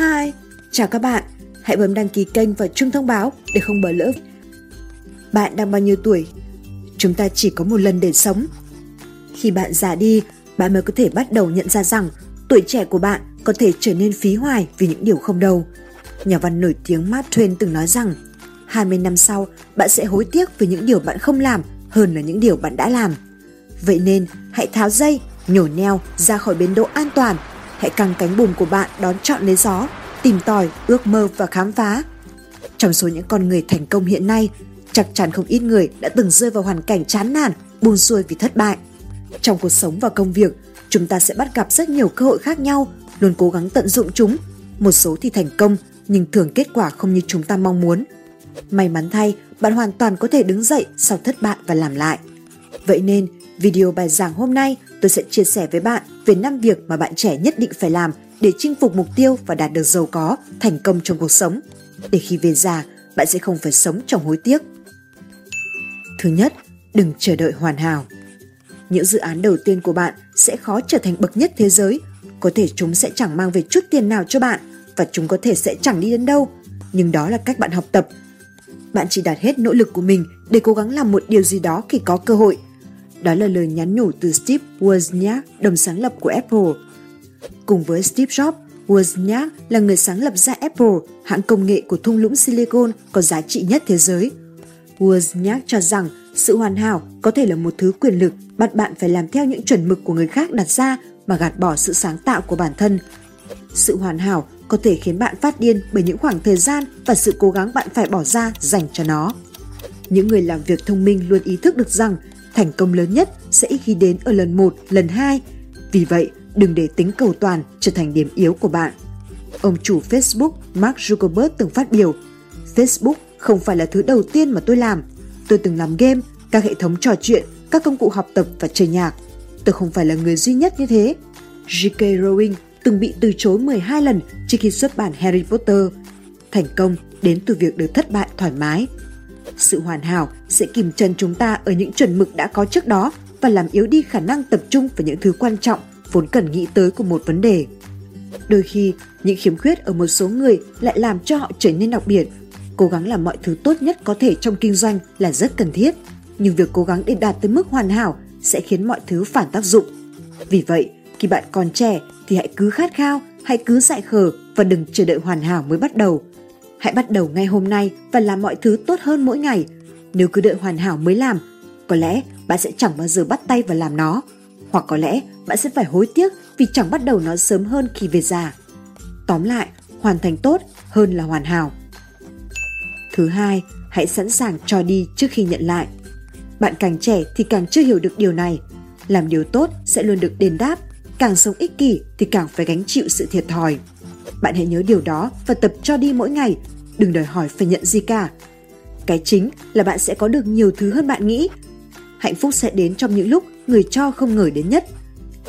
Hi, chào các bạn. Hãy bấm đăng ký kênh và chuông thông báo để không bỏ lỡ. Bạn đang bao nhiêu tuổi? Chúng ta chỉ có một lần để sống. Khi bạn già đi, bạn mới có thể bắt đầu nhận ra rằng tuổi trẻ của bạn có thể trở nên phí hoài vì những điều không đâu. Nhà văn nổi tiếng Mark Twain từng nói rằng 20 năm sau, bạn sẽ hối tiếc về những điều bạn không làm hơn là những điều bạn đã làm. Vậy nên, hãy tháo dây, nhổ neo ra khỏi bến đỗ an toàn. Hãy căng cánh buồm của bạn đón trọn lấy gió, tìm tòi, ước mơ và khám phá. Trong số những con người thành công hiện nay, chắc chắn không ít người đã từng rơi vào hoàn cảnh chán nản, buông xuôi vì thất bại. Trong cuộc sống và công việc, chúng ta sẽ bắt gặp rất nhiều cơ hội khác nhau, luôn cố gắng tận dụng chúng. Một số thì thành công, nhưng thường kết quả không như chúng ta mong muốn. May mắn thay, bạn hoàn toàn có thể đứng dậy sau thất bại và làm lại. Vậy nên, video bài giảng hôm nay tôi sẽ chia sẻ với bạn về 5 việc mà bạn trẻ nhất định phải làm để chinh phục mục tiêu và đạt được giàu có, thành công trong cuộc sống. Để khi về già, bạn sẽ không phải sống trong hối tiếc. Thứ nhất, đừng chờ đợi hoàn hảo. Những dự án đầu tiên của bạn sẽ khó trở thành bậc nhất thế giới. Có thể chúng sẽ chẳng mang về chút tiền nào cho bạn và chúng có thể sẽ chẳng đi đến đâu. Nhưng đó là cách bạn học tập. Bạn chỉ đặt hết nỗ lực của mình để cố gắng làm một điều gì đó khi có cơ hội. Đó là lời nhắn nhủ từ Steve Wozniak, đồng sáng lập của Apple. Cùng với Steve Jobs, Wozniak là người sáng lập ra Apple, hãng công nghệ của thung lũng Silicon có giá trị nhất thế giới. Wozniak cho rằng sự hoàn hảo có thể là một thứ quyền lực bắt bạn phải làm theo những chuẩn mực của người khác đặt ra mà gạt bỏ sự sáng tạo của bản thân. Sự hoàn hảo có thể khiến bạn phát điên bởi những khoảng thời gian và sự cố gắng bạn phải bỏ ra dành cho nó. Những người làm việc thông minh luôn ý thức được rằng thành công lớn nhất sẽ ít khi đến ở lần 1, lần 2. Vì vậy, đừng để tính cầu toàn trở thành điểm yếu của bạn. Ông chủ Facebook Mark Zuckerberg từng phát biểu, Facebook không phải là thứ đầu tiên mà tôi làm. Tôi từng làm game, các hệ thống trò chuyện, các công cụ học tập và chơi nhạc. Tôi không phải là người duy nhất như thế. J.K. Rowling từng bị từ chối 12 lần trước khi xuất bản Harry Potter. Thành công đến từ việc được thất bại thoải mái. Sự hoàn hảo sẽ kìm chân chúng ta ở những chuẩn mực đã có trước đó và làm yếu đi khả năng tập trung vào những thứ quan trọng vốn cần nghĩ tới của một vấn đề. Đôi khi, những khiếm khuyết ở một số người lại làm cho họ trở nên đặc biệt. Cố gắng làm mọi thứ tốt nhất có thể trong kinh doanh là rất cần thiết, nhưng việc cố gắng để đạt tới mức hoàn hảo sẽ khiến mọi thứ phản tác dụng. Vì vậy, khi bạn còn trẻ thì hãy cứ khát khao, hãy cứ dại khờ và đừng chờ đợi hoàn hảo mới bắt đầu. Hãy bắt đầu ngay hôm nay và làm mọi thứ tốt hơn mỗi ngày. Nếu cứ đợi hoàn hảo mới làm, có lẽ bạn sẽ chẳng bao giờ bắt tay vào làm nó. Hoặc có lẽ bạn sẽ phải hối tiếc vì chẳng bắt đầu nó sớm hơn khi về già. Tóm lại, hoàn thành tốt hơn là hoàn hảo. Thứ hai, hãy sẵn sàng cho đi trước khi nhận lại. Bạn càng trẻ thì càng chưa hiểu được điều này. Làm điều tốt sẽ luôn được đền đáp. Càng sống ích kỷ thì càng phải gánh chịu sự thiệt thòi. Bạn hãy nhớ điều đó và tập cho đi mỗi ngày. Đừng đòi hỏi phải nhận gì cả. Cái chính là bạn sẽ có được nhiều thứ hơn bạn nghĩ. Hạnh phúc sẽ đến trong những lúc người cho không ngờ đến nhất.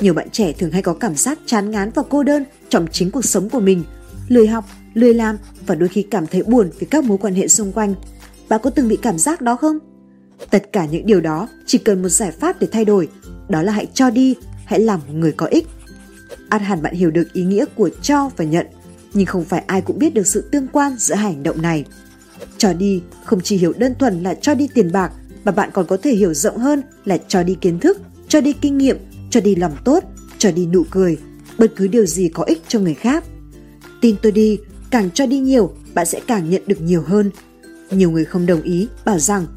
Nhiều bạn trẻ thường hay có cảm giác chán ngán và cô đơn trong chính cuộc sống của mình. Lười học, lười làm và đôi khi cảm thấy buồn vì các mối quan hệ xung quanh. Bạn có từng bị cảm giác đó không? Tất cả những điều đó chỉ cần một giải pháp để thay đổi. Đó là hãy cho đi, hãy làm một người có ích. Ắt hẳn bạn hiểu được ý nghĩa của cho và nhận, nhưng không phải ai cũng biết được sự tương quan giữa hai hành động này. Cho đi không chỉ hiểu đơn thuần là cho đi tiền bạc, mà bạn còn có thể hiểu rộng hơn là cho đi kiến thức, cho đi kinh nghiệm, cho đi lòng tốt, cho đi nụ cười, bất cứ điều gì có ích cho người khác. Tin tôi đi, càng cho đi nhiều, bạn sẽ càng nhận được nhiều hơn. Nhiều người không đồng ý, bảo rằng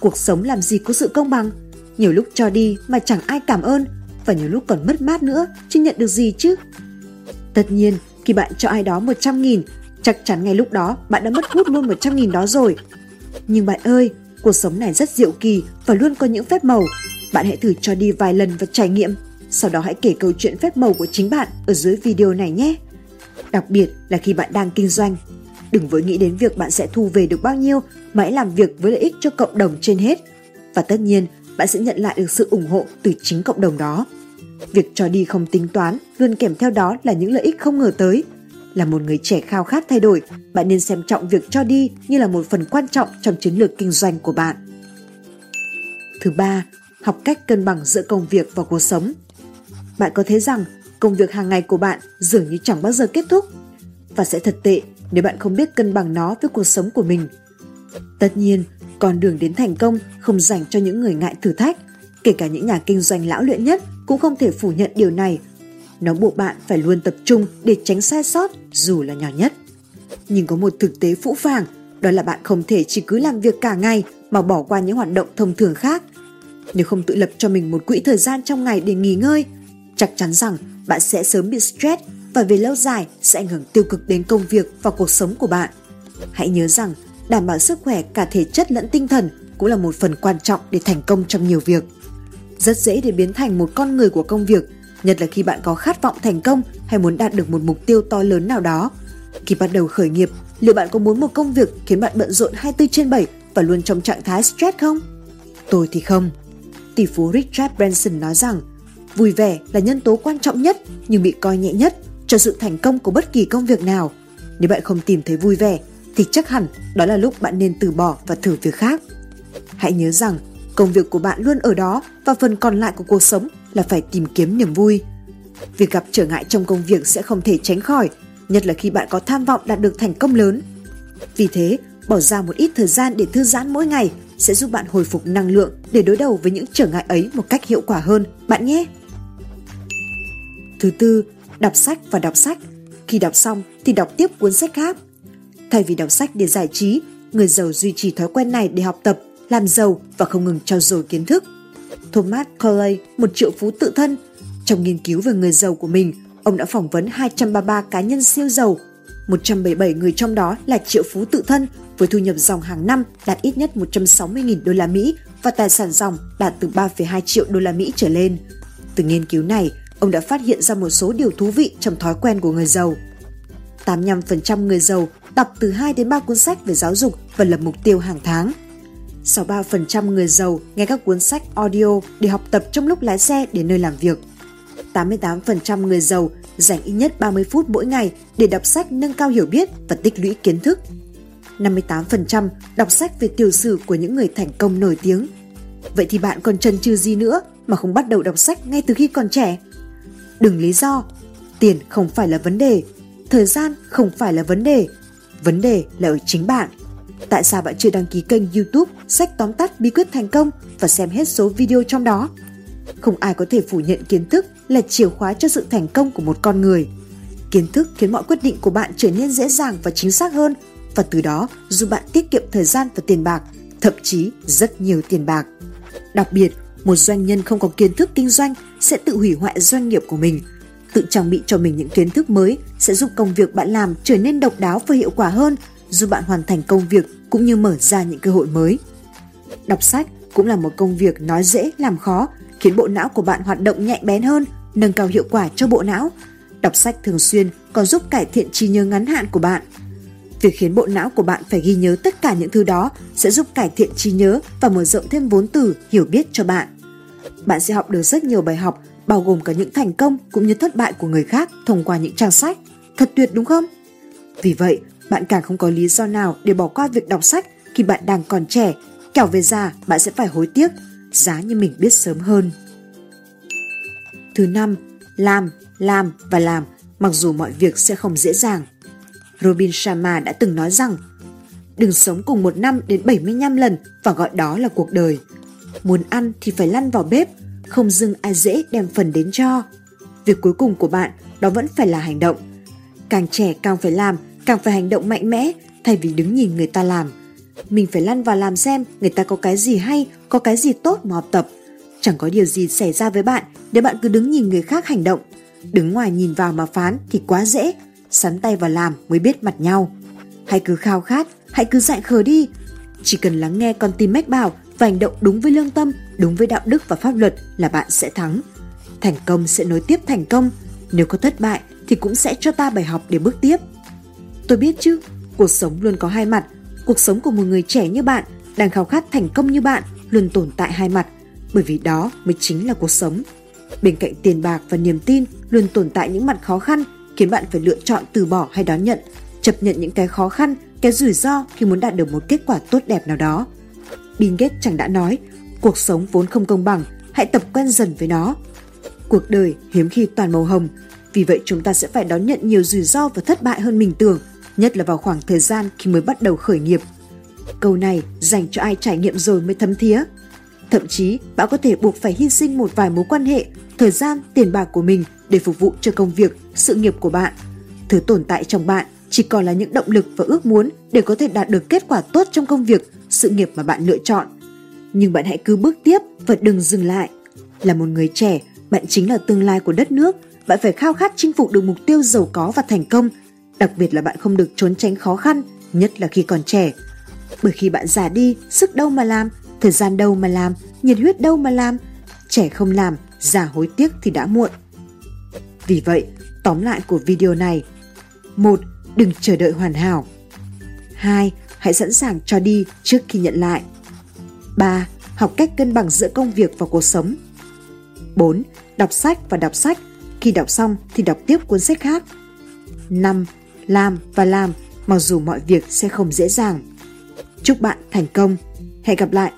cuộc sống làm gì có sự công bằng, nhiều lúc cho đi mà chẳng ai cảm ơn, và nhiều lúc còn mất mát nữa, chứ nhận được gì chứ. Tất nhiên, khi bạn cho ai đó 100.000, chắc chắn ngay lúc đó bạn đã mất hút luôn 100.000 đó rồi. Nhưng bạn ơi, cuộc sống này rất diệu kỳ và luôn có những phép màu. Bạn hãy thử cho đi vài lần và trải nghiệm, sau đó hãy kể câu chuyện phép màu của chính bạn ở dưới video này nhé. Đặc biệt là khi bạn đang kinh doanh. Đừng vội nghĩ đến việc bạn sẽ thu về được bao nhiêu, mà hãy làm việc với lợi ích cho cộng đồng trên hết. Và tất nhiên, bạn sẽ nhận lại được sự ủng hộ từ chính cộng đồng đó. Việc cho đi không tính toán, luôn kèm theo đó là những lợi ích không ngờ tới. Là một người trẻ khao khát thay đổi, bạn nên xem trọng việc cho đi như là một phần quan trọng trong chiến lược kinh doanh của bạn. Thứ ba, học cách cân bằng giữa công việc và cuộc sống. Bạn có thấy rằng công việc hàng ngày của bạn dường như chẳng bao giờ kết thúc. và sẽ thật tệ nếu bạn không biết cân bằng nó với cuộc sống của mình. Tất nhiên, con đường đến thành công không dành cho những người ngại thử thách. Kể cả những nhà kinh doanh lão luyện nhất cũng không thể phủ nhận điều này. Nó buộc bạn phải luôn tập trung để tránh sai sót dù là nhỏ nhất. Nhưng có một thực tế phũ phàng, đó là bạn không thể chỉ cứ làm việc cả ngày mà bỏ qua những hoạt động thông thường khác. Nếu không tự lập cho mình một quỹ thời gian trong ngày để nghỉ ngơi, chắc chắn rằng bạn sẽ sớm bị stress và về lâu dài sẽ ảnh hưởng tiêu cực đến công việc và cuộc sống của bạn. Hãy nhớ rằng đảm bảo sức khỏe cả thể chất lẫn tinh thần cũng là một phần quan trọng để thành công trong nhiều việc. Rất dễ để biến thành một con người của công việc, nhất là khi bạn có khát vọng thành công hay muốn đạt được một mục tiêu to lớn nào đó. Khi bắt đầu khởi nghiệp, liệu bạn có muốn một công việc khiến bạn bận rộn 24/7 và luôn trong trạng thái stress không? Tôi thì không. Tỷ phú Richard Branson nói rằng, vui vẻ là nhân tố quan trọng nhất nhưng bị coi nhẹ nhất cho sự thành công của bất kỳ công việc nào. Nếu bạn không tìm thấy vui vẻ, thì chắc hẳn đó là lúc bạn nên từ bỏ và thử việc khác. Hãy nhớ rằng, công việc của bạn luôn ở đó và phần còn lại của cuộc sống là phải tìm kiếm niềm vui. Việc gặp trở ngại trong công việc sẽ không thể tránh khỏi, nhất là khi bạn có tham vọng đạt được thành công lớn. Vì thế, bỏ ra một ít thời gian để thư giãn mỗi ngày sẽ giúp bạn hồi phục năng lượng để đối đầu với những trở ngại ấy một cách hiệu quả hơn, bạn nhé! Thứ tư, đọc sách và đọc sách. Khi đọc xong thì đọc tiếp cuốn sách khác. Thay vì đọc sách để giải trí, người giàu duy trì thói quen này để học tập, làm giàu và không ngừng trau dồi kiến thức. Thomas Cooley, một triệu phú tự thân, trong nghiên cứu về người giàu của mình, ông đã phỏng vấn 233 cá nhân siêu giàu, 177 người trong đó là triệu phú tự thân với thu nhập ròng hàng năm đạt ít nhất 160.000 đô la Mỹ và tài sản ròng đạt từ 3,2 triệu đô la Mỹ trở lên. Từ nghiên cứu này, ông đã phát hiện ra một số điều thú vị trong thói quen của người giàu. 85% người giàu đọc từ 2 đến 3 cuốn sách về giáo dục và lập mục tiêu hàng tháng. 63% người giàu nghe các cuốn sách audio để học tập trong lúc lái xe đến nơi làm việc. 88% người giàu dành ít nhất 30 phút mỗi ngày để đọc sách nâng cao hiểu biết và tích lũy kiến thức. 58% đọc sách về tiểu sử của những người thành công nổi tiếng. Vậy thì bạn còn chần chừ gì nữa mà không bắt đầu đọc sách ngay từ khi còn trẻ? Đừng lý do, tiền không phải là vấn đề, thời gian không phải là vấn đề là ở chính bạn. Tại sao bạn chưa đăng ký kênh YouTube sách tóm tắt bí quyết thành công và xem hết số video trong đó? Không ai có thể phủ nhận kiến thức là chìa khóa cho sự thành công của một con người. Kiến thức khiến mọi quyết định của bạn trở nên dễ dàng và chính xác hơn và từ đó giúp bạn tiết kiệm thời gian và tiền bạc, thậm chí rất nhiều tiền bạc. Đặc biệt, một doanh nhân không có kiến thức kinh doanh sẽ tự hủy hoại doanh nghiệp của mình. Tự trang bị cho mình những kiến thức mới sẽ giúp công việc bạn làm trở nên độc đáo và hiệu quả hơn, giúp bạn hoàn thành công việc cũng như mở ra những cơ hội mới. Đọc sách cũng là một công việc nói dễ làm khó, khiến bộ não của bạn hoạt động nhạy bén hơn, nâng cao hiệu quả cho bộ não. Đọc sách thường xuyên còn giúp cải thiện trí nhớ ngắn hạn của bạn. Việc khiến bộ não của bạn phải ghi nhớ tất cả những thứ đó sẽ giúp cải thiện trí nhớ và mở rộng thêm vốn từ hiểu biết cho bạn. Bạn sẽ học được rất nhiều bài học, bao gồm cả những thành công cũng như thất bại của người khác thông qua những trang sách. Thật tuyệt đúng không? Vì vậy, bạn càng không có lý do nào để bỏ qua việc đọc sách khi bạn đang còn trẻ, kẻo về già bạn sẽ phải hối tiếc, giá như mình biết sớm hơn. Thứ năm, làm và làm, mặc dù mọi việc sẽ không dễ dàng. Robin Sharma đã từng nói rằng, đừng sống cùng một năm đến 75 lần và gọi đó là cuộc đời. Muốn ăn thì phải lăn vào bếp, không dưng ai dễ đem phần đến cho. Việc cuối cùng của bạn đó vẫn phải là hành động. Càng trẻ càng phải làm, càng phải hành động mạnh mẽ thay vì đứng nhìn người ta làm. Mình phải lăn vào làm xem người ta có cái gì hay, có cái gì tốt mà học tập. Chẳng có điều gì xảy ra với bạn nếu bạn cứ đứng nhìn người khác hành động. Đứng ngoài nhìn vào mà phán thì quá dễ, sắn tay vào làm mới biết mặt nhau. Hãy cứ khao khát, hãy cứ dại khờ đi. Chỉ cần lắng nghe con tim mách bảo và hành động đúng với lương tâm, đúng với đạo đức và pháp luật là bạn sẽ thắng. Thành công sẽ nối tiếp thành công, nếu có thất bại thì cũng sẽ cho ta bài học để bước tiếp. Tôi biết chứ, cuộc sống luôn có hai mặt. Cuộc sống của một người trẻ như bạn, đang khao khát thành công như bạn, luôn tồn tại hai mặt, bởi vì đó mới chính là cuộc sống. Bên cạnh tiền bạc và niềm tin, luôn tồn tại những mặt khó khăn, khiến bạn phải lựa chọn từ bỏ hay đón nhận, chấp nhận những cái khó khăn, cái rủi ro khi muốn đạt được một kết quả tốt đẹp nào đó. Bill Gates chẳng đã nói, cuộc sống vốn không công bằng, hãy tập quen dần với nó. Cuộc đời hiếm khi toàn màu hồng, Vì vậy chúng ta sẽ phải đón nhận nhiều rủi ro và thất bại hơn mình tưởng, nhất là vào khoảng thời gian khi mới bắt đầu khởi nghiệp. Câu này dành cho ai trải nghiệm rồi mới thấm thía. Thậm chí, bạn có thể buộc phải hy sinh một vài mối quan hệ, thời gian, tiền bạc của mình để phục vụ cho công việc, sự nghiệp của bạn. Thứ tồn tại trong bạn chỉ còn là những động lực và ước muốn để có thể đạt được kết quả tốt trong công việc, sự nghiệp mà bạn lựa chọn. Nhưng bạn hãy cứ bước tiếp và đừng dừng lại. Là một người trẻ, bạn chính là tương lai của đất nước. Bạn phải khao khát chinh phục được mục tiêu giàu có và thành công. Đặc biệt là bạn không được trốn tránh khó khăn, nhất là khi còn trẻ. Bởi khi bạn già đi, sức đâu mà làm, thời gian đâu mà làm, nhiệt huyết đâu mà làm. Trẻ không làm, già hối tiếc thì đã muộn. Vì vậy, tóm lại của video này: 1. Đừng chờ đợi hoàn hảo. 2. Hãy sẵn sàng cho đi trước khi nhận lại. 3. Học cách cân bằng giữa công việc và cuộc sống. 4. Đọc sách và đọc sách. Khi đọc xong thì đọc tiếp cuốn sách khác. 5. Làm và làm, mặc dù mọi việc sẽ không dễ dàng. Chúc bạn thành công. Hẹn gặp lại!